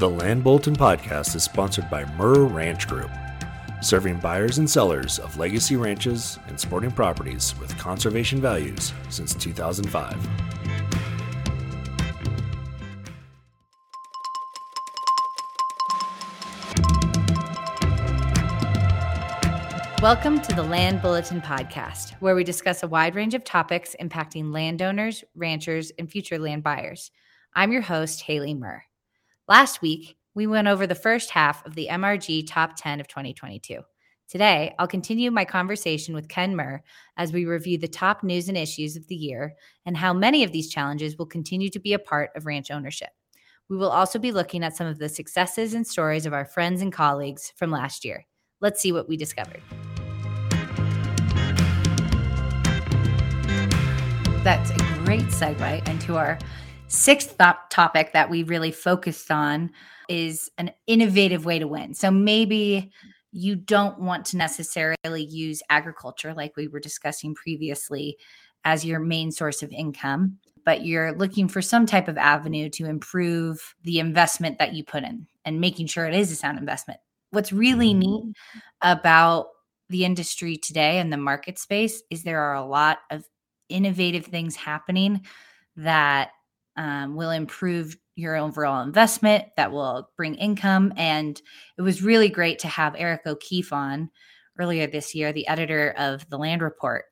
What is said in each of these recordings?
The Land Bulletin Podcast is sponsored by Mirr Ranch Group, serving buyers and sellers of legacy ranches and sporting properties with conservation values since 2005. Welcome to the Land Bulletin Podcast, where we discuss a wide range of topics impacting landowners, ranchers, and future land buyers. I'm your host, Haley Mirr. Last week, we went over the first half of the MRG Top 10 of 2022. Today, I'll continue my conversation with Ken Mirr as we review the top news and issues of the year and how many of these challenges will continue to be a part of ranch ownership. We will also be looking at some of the successes and stories of our friends and colleagues from last year. Let's see what we discovered. That's a great segue into our sixth topic that we really focused on is an innovative way to win. So maybe you don't want to necessarily use agriculture like we were discussing previously as your main source of income, but you're looking for some type of avenue to improve the investment that you put in and making sure it is a sound investment. What's really neat about the industry today and the market space is there are a lot of innovative things happening that will improve your overall investment, that will bring income. And it was really great to have Eric O'Keefe on earlier this year, the editor of the Land Report,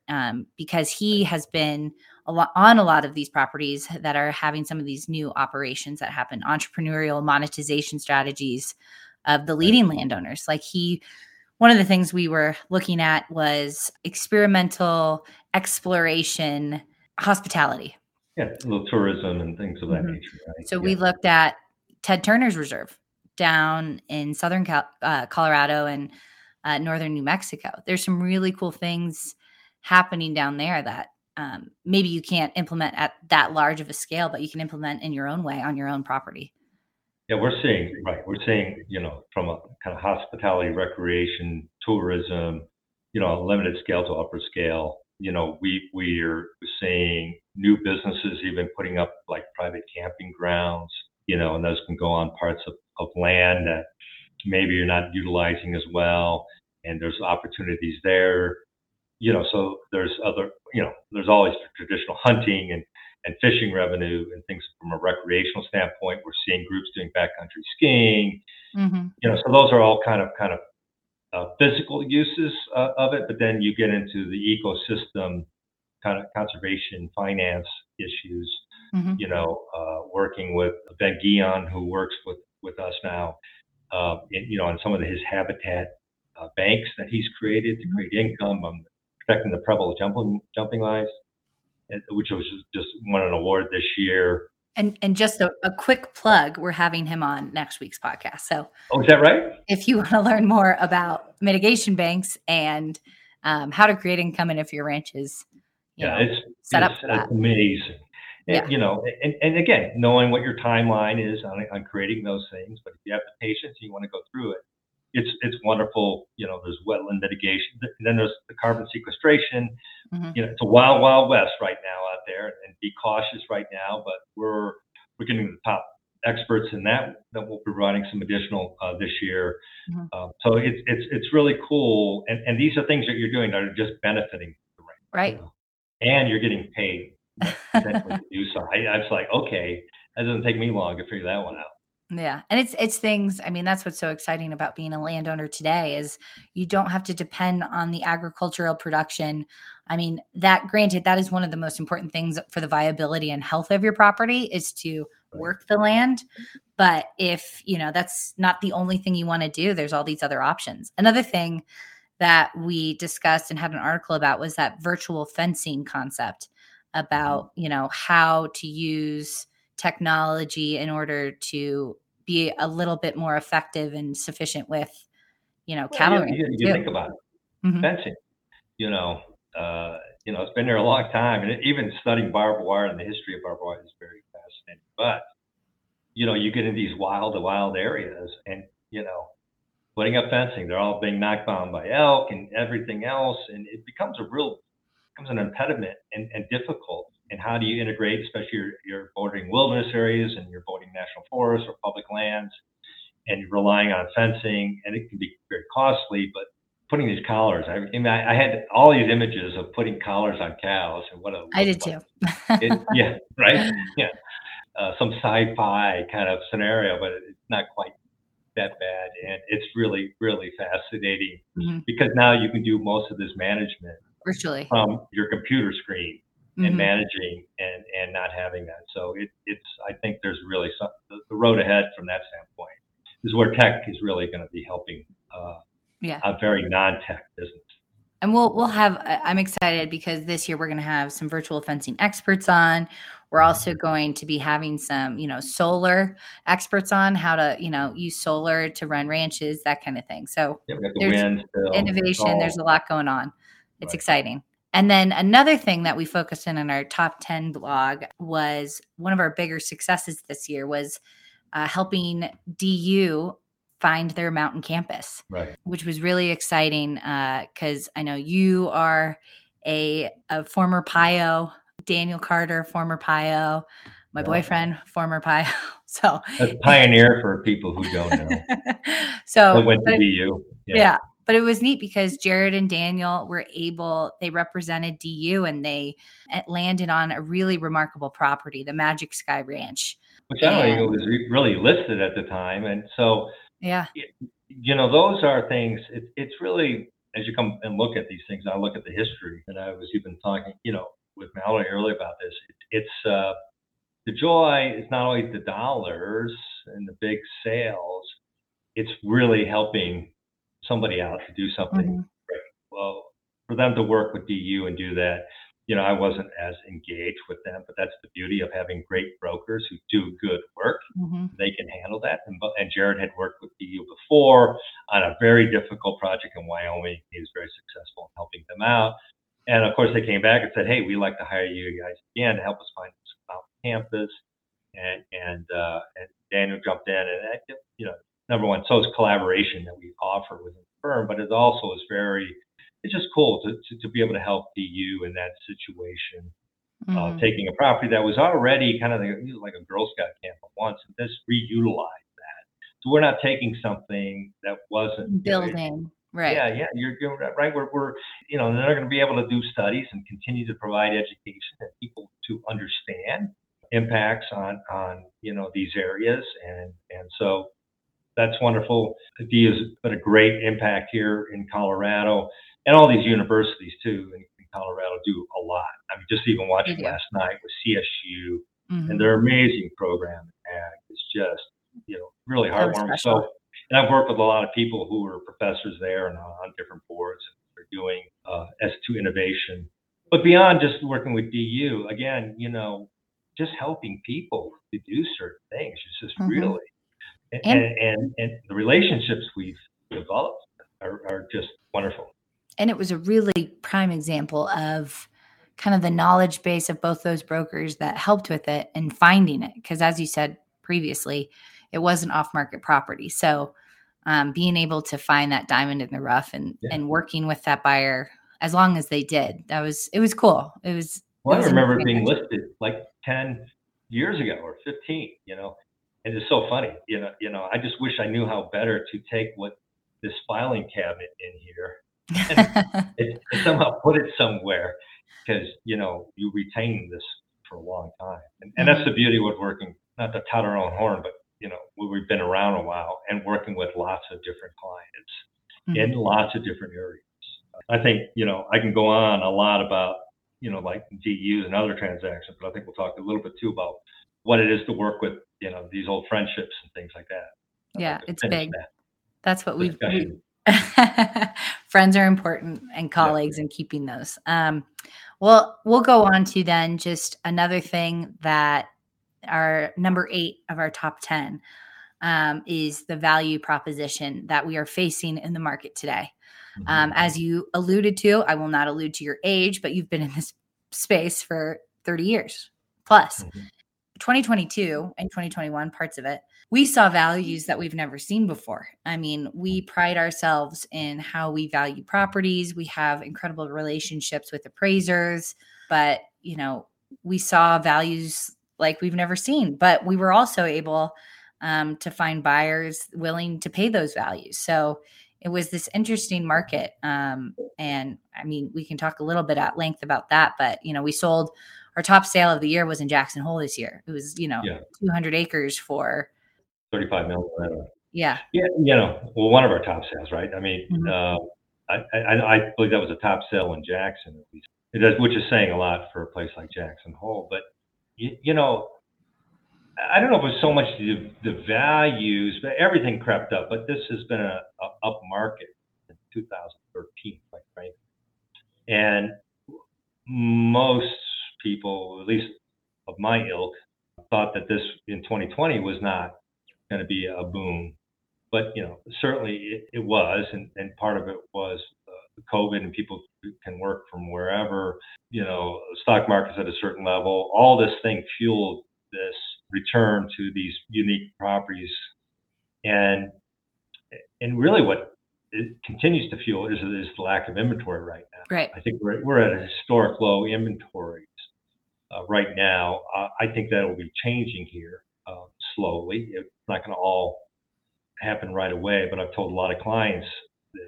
because he has been on a lot of these properties that are having some of these new operations that happen, entrepreneurial monetization strategies of the leading landowners. Like one of the things we were looking at was experimental exploration hospitality. Yeah, a little tourism and things of that nature. Right? So we looked at Ted Turner's Reserve down in southern Colorado and northern New Mexico. There's some really cool things happening down there that maybe you can't implement at that large of a scale, but you can implement in your own way on your own property. Yeah, we're seeing, you know, from a kind of hospitality, recreation, tourism, you know, limited scale to upper scale, you know, we're seeing new businesses even putting up like private camping grounds, you know, and those can go on parts of land that maybe you're not utilizing as well. And there's opportunities there, you know, so there's other, you know, there's always traditional hunting and fishing revenue and things from a recreational standpoint. We're seeing groups doing backcountry skiing, you know, so those are all kind of physical uses of it. But then you get into the ecosystem kind of conservation finance issues, you know, working with Ben Guion, who works with us now, you know, on some of his habitat banks that he's created to create income, protecting the Preble's jumping mice, which was just won an award this year. And just a quick plug, we're having him on next week's podcast. So, oh, is that right? If you want to learn more about mitigation banks and how to create income and if your ranch is it's set up for that. It's amazing. Yeah. You know, and again, knowing what your timeline is on creating those things, but if you have the patience, you want to go through it. It's wonderful. You know, there's wetland mitigation. And then there's the carbon sequestration. You know, it's a wild, wild west right now out there, and be cautious right now. But we're getting the top experts in that will be providing some additional this year. So it's really cool. And these are things that you're doing that are just benefiting the ranch. Right. You know? And you're getting paid. To do so. I was like, okay, that doesn't take me long to figure that one out. Yeah. And it's things, I mean, that's what's so exciting about being a landowner today is you don't have to depend on the agricultural production. I mean, that granted, that is one of the most important things for the viability and health of your property is to work the land. But if, you know, that's not the only thing you want to do, there's all these other options. Another thing that we discussed and had an article about was that virtual fencing concept about, you know, how to use technology in order to be a little bit more effective and sufficient with, you know, cattle. You think about it, fencing, you know, it's been there a long time, and even studying barbed wire and the history of barbed wire is very fascinating, but you know, you get in these wild areas and, you know, putting up fencing, they're all being knocked down by elk and everything else. And it becomes an impediment and difficult. And how do you integrate, especially your bordering wilderness areas and your bordering national forests or public lands, and you're relying on fencing, and it can be very costly, but putting these collars, I had all these images of putting collars on cows, and I did too. Yeah, right? Yeah. Some sci-fi kind of scenario, but it's not quite that bad. And it's really, really fascinating because now you can do most of this management virtually from your computer screen and managing and not having that. So it's, I think there's really the road ahead from that standpoint is where tech is really going to be helping a very non-tech business. And we'll have, I'm excited because this year we're going to have some virtual fencing experts on. We're also going to be having some, solar experts on how to, use solar to run ranches, that kind of thing. So yeah, we got the wind, innovation, there's a lot going on. It's exciting. And then another thing that we focused in our top 10 blog was one of our bigger successes this year was helping DU find their mountain campus, which was really exciting because I know you are a former PIO, Daniel Carter, former PIO, my boyfriend, former PIO. So that's pioneer for people who don't know. So went to DU. Yeah. But it was neat because Jared and Daniel they represented DU and they landed on a really remarkable property, the Magic Sky Ranch. Which I don't think it was really listed at the time. And so, those are things, it's really, as you come and look at these things, I look at the history, and I was even talking, with Mallory earlier about this. It's the joy is not only the dollars and the big sales, it's really helping somebody out to do something. Well, for them to work with DU and do that, I wasn't as engaged with them, but that's the beauty of having great brokers who do good work. They can handle that. And Jared had worked with DU before on a very difficult project in Wyoming. He was very successful in helping them out. And of course, they came back and said, "Hey, we'd like to hire you guys again to help us find out campus." And Daniel jumped in, and number one, so is collaboration that we offer within the firm, but it also is it's just cool to be able to help DU in that situation, taking a property that was already kind of like a Girl Scout camp at once, and just reutilize that. So we're not taking something that wasn't building. Right. Yeah. You're right. We're they're going to be able to do studies and continue to provide education and people to understand impacts on these areas. And so that's wonderful. DU has been a great impact here in Colorado, and all these universities too in Colorado do a lot. I mean, just even watching last night with CSU and their amazing program. And it's just, really heartwarming. So, and I've worked with a lot of people who are professors there and on different boards and are doing S2 innovation. But beyond just working with DU, again, just helping people to do certain things. It's just really, and the relationships we've developed are just wonderful. And it was a really prime example of kind of the knowledge base of both those brokers that helped with it and finding it. Because as you said previously, it was an off-market property. So being able to find that diamond in the rough and working with that buyer as long as they did, it was cool. It was I remember being listed like 10 years ago or 15, and it's so funny, I just wish I knew how better to take what this filing cabinet in here and it somehow put it somewhere because, you retain this for a long time. And that's the beauty with working, not to tout our own horn, but we've been around a while and working with lots of different clients in lots of different areas. I think, I can go on a lot about, like DUs and other transactions, but I think we'll talk a little bit too about what it is to work with, these old friendships and things like that. Yeah, it's big. That's what friends are important, and colleagues and keeping those. Well, we'll go on to then just another thing that, our number 8 of our top 10 is the value proposition that we are facing in the market today. As you alluded to, I will not allude to your age, but you've been in this space for 30 years plus. 2022 and 2021, parts of it, we saw values that we've never seen before. I mean, we pride ourselves in how we value properties. We have incredible relationships with appraisers, but, we saw values like we've never seen, but we were also able to find buyers willing to pay those values. So it was this interesting market. And I mean, we can talk a little bit at length about that, but you know, we sold, our top sale of the year was in Jackson Hole this year. It was, 200 acres for $35 million. Yeah. Yeah. Well, one of our top sales, right? I mean, I believe that was a top sale in Jackson, at least. It does, which is saying a lot for a place like Jackson Hole. But, I don't know if it was so much the values, but everything crept up. But this has been an up market since 2013, right? And most people, at least of my ilk, thought that this in 2020 was not going to be a boom. But, certainly it was. And part of it was COVID and people can work from wherever, stock markets at a certain level. All this thing fueled this return to these unique properties. And really what it continues to fuel is the lack of inventory right now. Right. I think we're at a historic low inventories right now. I think that will be changing here slowly. It's not going to all happen right away, but I've told a lot of clients this,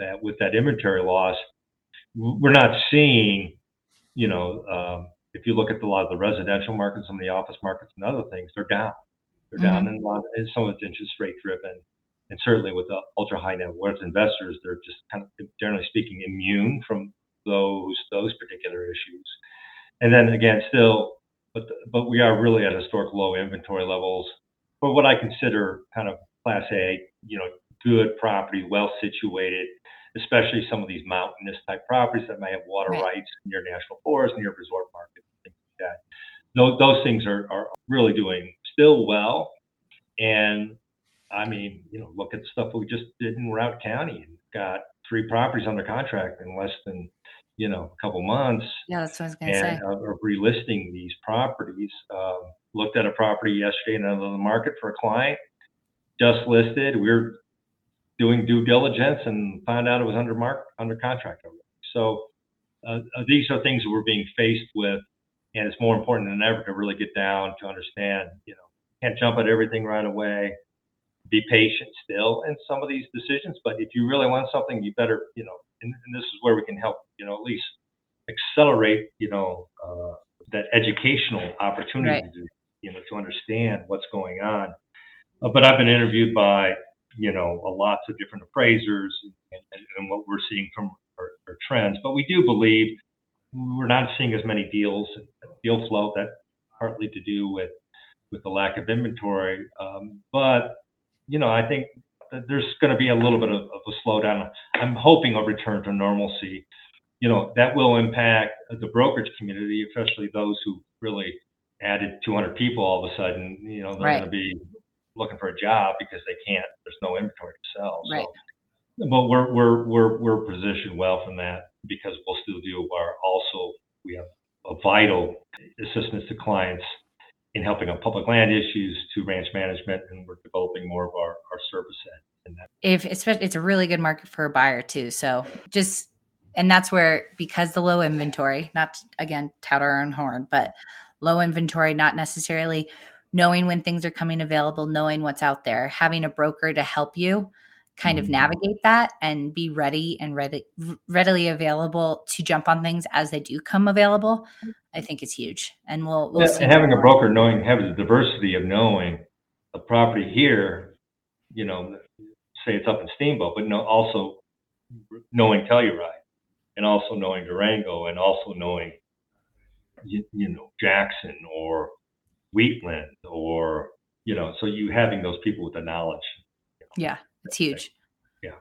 that with that inventory loss, we're not seeing, if you look at a lot of the residential markets, some of the office markets and other things, they're down. They're down, and some of it's interest rate driven. And certainly with the ultra high net worth investors, they're just kind of, generally speaking, immune from those particular issues. And then again, still, but we are really at historic low inventory levels for what I consider kind of Class A, good property, well situated, especially some of these mountainous type properties that may have water rights near national forests, near resort markets, things like that. Those things are really doing still well. And I mean, look at stuff we just did in Route County and got 3 properties under contract in less than, a couple months. Yeah, that's what I was going to say. Or relisting these properties. Looked at a property yesterday in another market for a client, just listed. We're doing due diligence and found out it was under contract already. So these are things that we're being faced with, and it's more important than ever to really get down to understand, can't jump at everything right away, be patient still in some of these decisions. But if you really want something, you better, and this is where we can help, at least accelerate, that educational opportunity, to understand what's going on. But I've been interviewed by, lots of different appraisers and what we're seeing from our trends. But we do believe we're not seeing as many deals, deal flow, that partly to do with the lack of inventory. But, I think that there's going to be a little bit of a slowdown. I'm hoping a return to normalcy, that will impact the brokerage community, especially those who really added 200 people all of a sudden, they're going to be looking for a job because they can't. There's no inventory to sell. So, but we're positioned well from that because we'll still do our. Also, we have a vital assistance to clients in helping on public land issues to ranch management, and we're developing more of our service set. If it's a really good market for a buyer too. So just and that's where because the low inventory, not to, again tout our own horn, but low inventory, not necessarily knowing when things are coming available, knowing what's out there, having a broker to help you kind of navigate that and be readily available to jump on things as they do come available, I think is huge. And we'll see. And having a broker, having the diversity of knowing the property here, say it's up in Steamboat, but also knowing Telluride and also knowing Durango and also knowing, Jackson or Wheatland or, so you having those people with the knowledge. Yeah, it's huge. Yeah.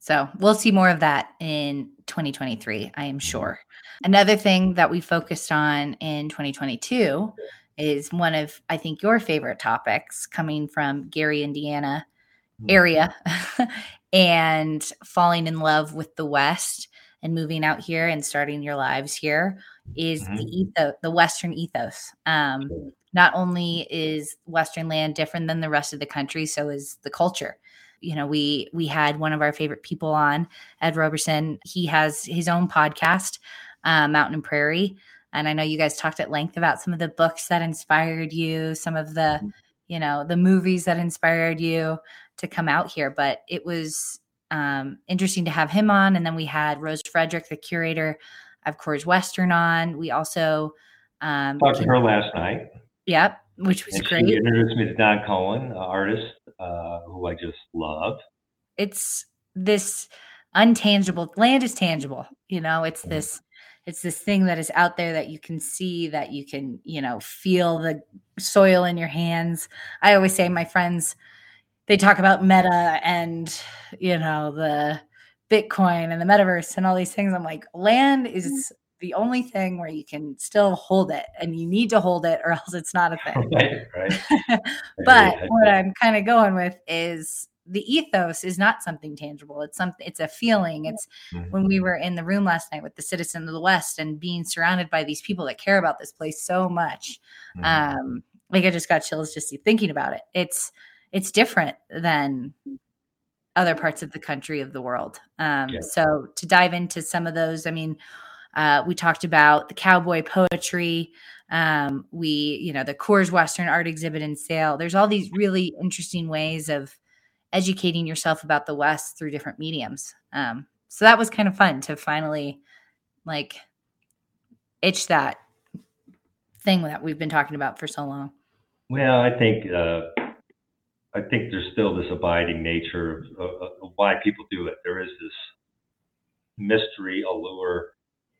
So we'll see more of that in 2023, I am sure. Another thing that we focused on in 2022 is one of, I think, your favorite topics coming from Gary, Indiana area and falling in love with the West and moving out here and starting your lives here is the Western ethos. Not only is Western land different than the rest of the country, so is the culture. We had one of our favorite people on, Ed Roberson. He has his own podcast, Mountain and Prairie. And I know you guys talked at length about some of the books that inspired you, some of the you know, the movies that inspired you to come out here. But it was interesting to have him on. And then we had Rose Frederick, the curator of Coors Western, on. We also talked to her last night. Yep, which was great. She introduced me to Don Cohen, an artist who I just love. It's this untangible land is tangible. You know, it's this thing that is out there that you can see, that you can, you know, feel the soil in your hands. I always say my friends, they talk about meta and, you know, the Bitcoin and the metaverse and all these things. I'm like, land is the only thing where you can still hold it, and you need to hold it or else it's not a thing. Right. But what I'm kind of going with is the ethos is not something tangible. It's something, it's a feeling. It's when we were in the room last night with the Citizen of the West and being surrounded by these people that care about this place so much. Like I just got chills just thinking about it. It's different than other parts of the country, of the world. So to dive into some of those, I mean, we talked about the cowboy poetry. The Coors Western Art exhibit and sale. There's all these really interesting ways of educating yourself about the West through different mediums. So that was kind of fun to finally like itch that thing that we've been talking about for so long. Well, I think there's still this abiding nature of why people do it. There is this mystery, allure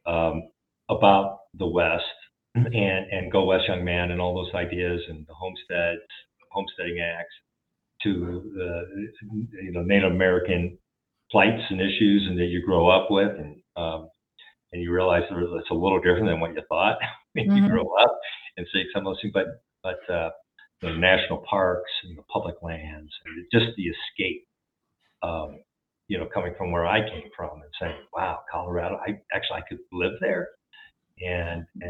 about the West and Go West, Young Man, and all those ideas, and the homesteading acts, to Native American plights and issues, and that you grow up with, and you realize it's a little different than what you thought when you grow up and see some of those things. But the national parks and the public lands, and just the escape, coming from where I came from and saying, wow, Colorado, I could live there. And I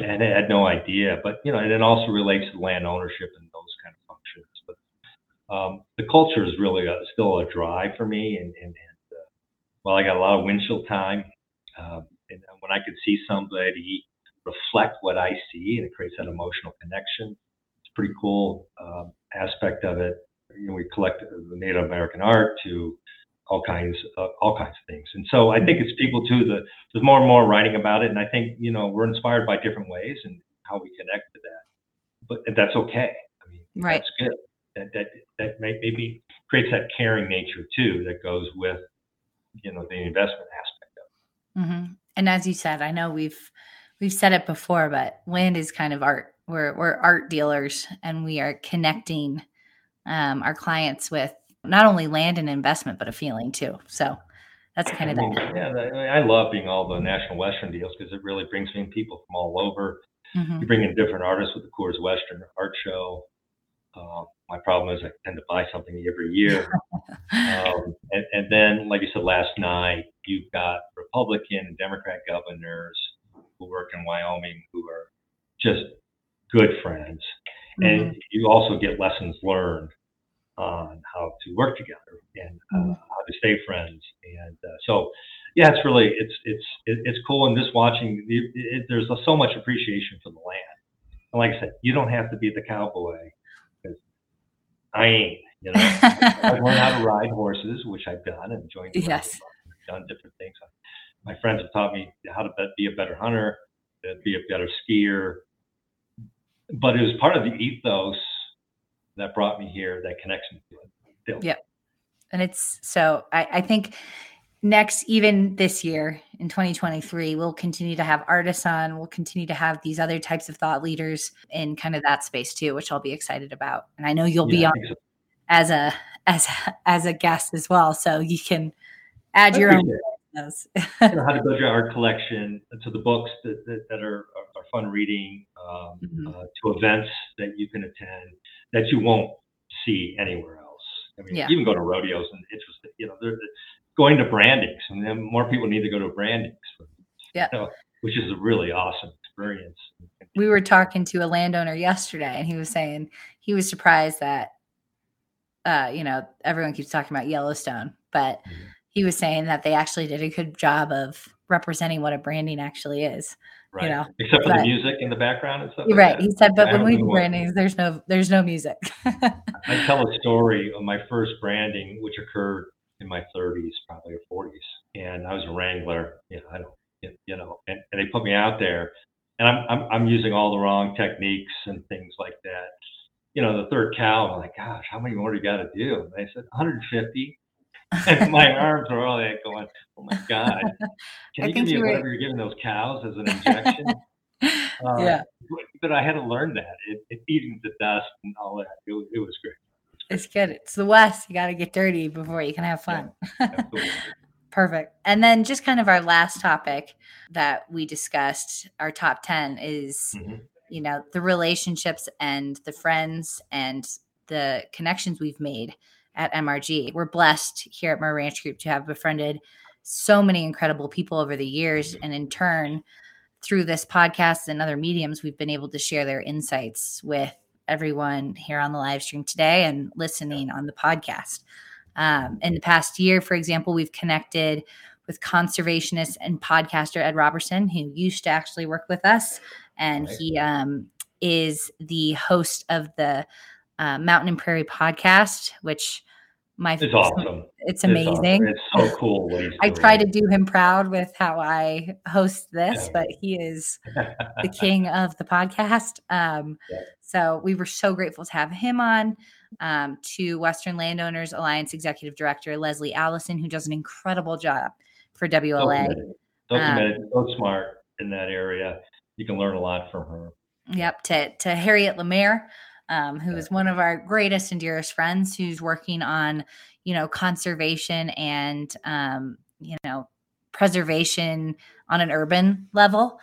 had no idea, but, you know, and it also relates to land ownership and those kind of functions. But the culture is really still a drive for me. And I got a lot of windshield time, and when I could see somebody reflect what I see, and it creates that emotional connection. Pretty cool aspect of it. You know, we collect Native American art to all kinds of things, and so I think it's people too. There's more and more writing about it, and I think we're inspired by different ways and how we connect to that. But that's okay. I mean, That's good. That maybe creates that caring nature too that goes with the investment aspect of it. Mm-hmm. And as you said, I know we've said it before, but land is kind of art. We're art dealers, and we are connecting our clients with not only land and investment, but a feeling too. So that's kind of that. Yeah, I love being all the National Western deals because it really brings in people from all over. You bring in different artists with the Coors Western Art Show. My problem is I tend to buy something every year. And then, like you said last night, you've got Republican and Democrat governors who work in Wyoming who are just good friends, and you also get lessons learned on how to work together and how to stay friends. And so, yeah, it's really, it's cool. And just watching, there's so much appreciation for the land. And like I said, you don't have to be the cowboy, because I ain't, I've learned how to ride horses, which I've done, and joined. Yes. I've done different things. My friends have taught me how to be a better hunter, be a better skier. But it was part of the ethos that brought me here, that connection to it still. Yeah. And it's so I think next, even this year in 2023, we'll continue to have artists on. We'll continue to have these other types of thought leaders in kind of that space too, which I'll be excited about. And I know you'll be on as a guest as well. So you can add your own. How to build your art collection, to the books that are fun reading, to events that you can attend that you won't see anywhere else. I mean, even go to rodeos, and it's just, they're going to brandings, and then more people need to go to brandings. Which is a really awesome experience. We were talking to a landowner yesterday, and he was saying he was surprised that everyone keeps talking about Yellowstone, but. He was saying that they actually did a good job of representing what a branding actually is. Right. You know, except for the music in the background and stuff. Like right. That. He said, but when we do brandings, there's no music. I tell a story of my first branding, which occurred in my 30s, probably, or 40s. And I was a wrangler, and they put me out there, and I'm using all the wrong techniques and things like that. You know, the third cow, I'm like, gosh, how many more do you got to do? And I said, 150. And my arms were all like going, oh my God, can you give me whatever you're giving those cows as an injection? Yeah. But I had to learn that. It eating the dust and all that. It was great. It's good. It's the West. You got to get dirty before you can have fun. Yeah, perfect. And then just kind of our last topic that we discussed, our top 10 is, you know, the relationships and the friends and the connections we've made at MRG. We're blessed here at Mirr Ranch Group to have befriended so many incredible people over the years. And in turn, through this podcast and other mediums, we've been able to share their insights with everyone here on the live stream today and listening on the podcast. In the past year, for example, we've connected with conservationist and podcaster Ed Roberson, who used to actually work with us. And he is the host of the Mountain and Prairie podcast, which it's awesome. It's amazing. It's awesome. It's so cool. I try to do him proud with how I host this, but he is the king of the podcast. So we were so grateful to have him on, to Western Landowners Alliance Executive Director Leslie Allison, who does an incredible job for WLA. So smart in that area. You can learn a lot from her. Yep. To Harriet LaMere, who is one of our greatest and dearest friends, who's working on, you know, conservation and, you know, preservation on an urban level,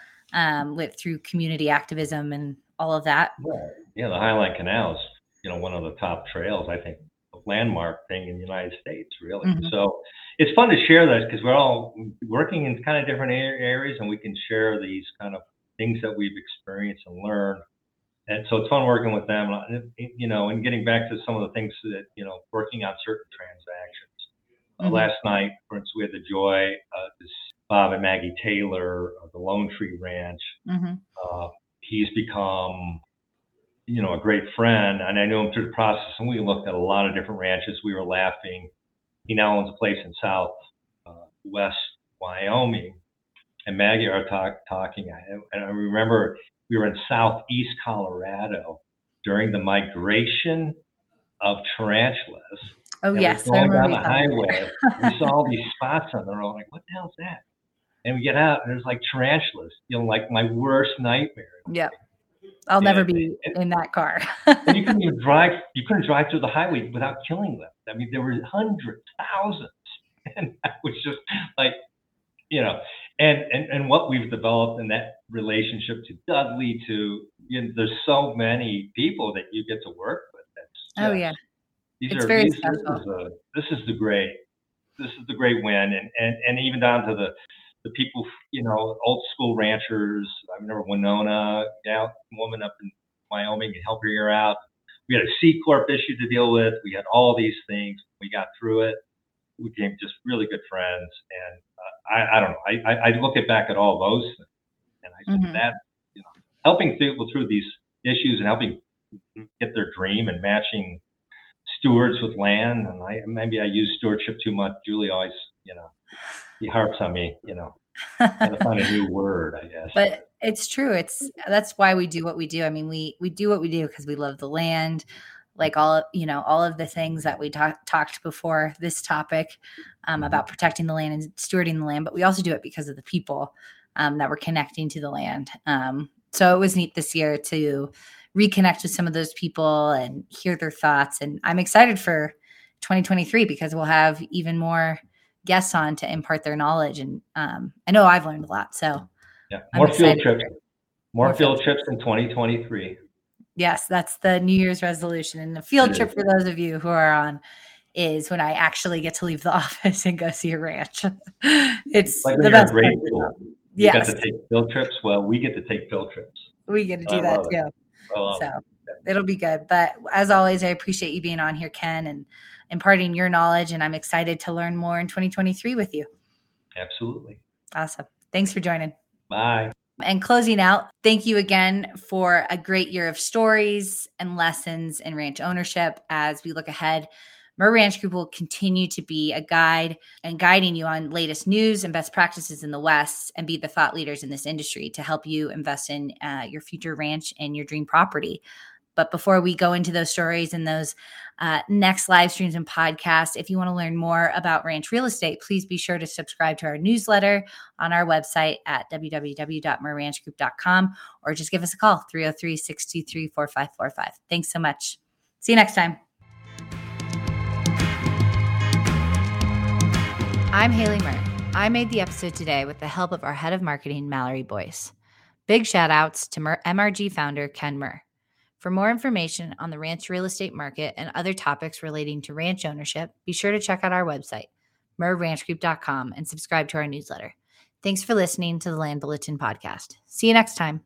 through community activism and all of that. Yeah, the High Line Canal is, you know, one of the top trails, I think, a landmark thing in the United States, really. Mm-hmm. So it's fun to share that because we're all working in kind of different areas, and we can share these kind of things that we've experienced and learned. And so it's fun working with them, you know, and getting back to some of the things that, you know, working on certain transactions. Last night, for instance, we had the joy of this Bob and Maggie Taylor of the Lone Tree Ranch. He's become, you know, a great friend, and I knew him through the process, and we looked at a lot of different ranches. We were laughing. He now owns a place in Southwest Wyoming, and Maggie are talking. And I remember we were in Southeast Colorado during the migration of tarantulas. Oh, and yes. Going down the highway, we saw all these spots on the road. Like, what the hell's that? And we get out, and there's like tarantulas, you know, like my worst nightmare. Yeah. I'll never be in that car. And you couldn't drive through the highway without killing them. I mean, there were hundreds, thousands. And I was just like, you know, and what we've developed in that relationship to Dudley, to, you know, there's so many people that you get to work with. That's, This is the great win. And even down to the people, you know, old school ranchers. I remember Winona, woman up in Wyoming, and helping her out. We had a C Corp issue to deal with. We had all these things. We got through it. We became just really good friends. And I don't know. I look at back at all those things, and I think that, you know, helping people through these issues and helping get their dream and matching stewards with land. And maybe I use stewardship too much. Julie always, you know, he harps on me, you know, trying to find a new word, I guess. But it's true. That's why we do what we do. I mean, we do what we do because we love the land, like all of the things that we talked before this topic about protecting the land and stewarding the land. But we also do it because of the people that we're connecting to the land. So it was neat this year to reconnect with some of those people and hear their thoughts. And I'm excited for 2023 because we'll have even more guests on to impart their knowledge. And I know I've learned a lot. So yeah, more field trips in 2023. Yes, that's the New Year's resolution. And the field trip for those of you who are on is when I actually get to leave the office and go see a ranch. It's like the best. Yes. You got to take field trips. Well, we get to take field trips. We get to do that too. So it'll be good. But as always, I appreciate you being on here, Ken, and imparting your knowledge. And I'm excited to learn more in 2023 with you. Absolutely. Awesome. Thanks for joining. Bye. And closing out, thank you again for a great year of stories and lessons in ranch ownership. As we look ahead, Mirr Ranch Group will continue to be a guide and guiding you on latest news and best practices in the West, and be the thought leaders in this industry to help you invest in your future ranch and your dream property. But before we go into those stories and those next live streams and podcasts, if you want to learn more about ranch real estate, please be sure to subscribe to our newsletter on our website at www.MirrRanchGroup.com, or just give us a call, 303-623-4545. Thanks so much. See you next time. I'm Haley Mirr. I made the episode today with the help of our head of marketing, Mallory Boyce. Big shout outs to MRG founder Ken Mirr. For more information on the ranch real estate market and other topics relating to ranch ownership, be sure to check out our website, MirrRanchGroup.com, and subscribe to our newsletter. Thanks for listening to the Land Bulletin podcast. See you next time.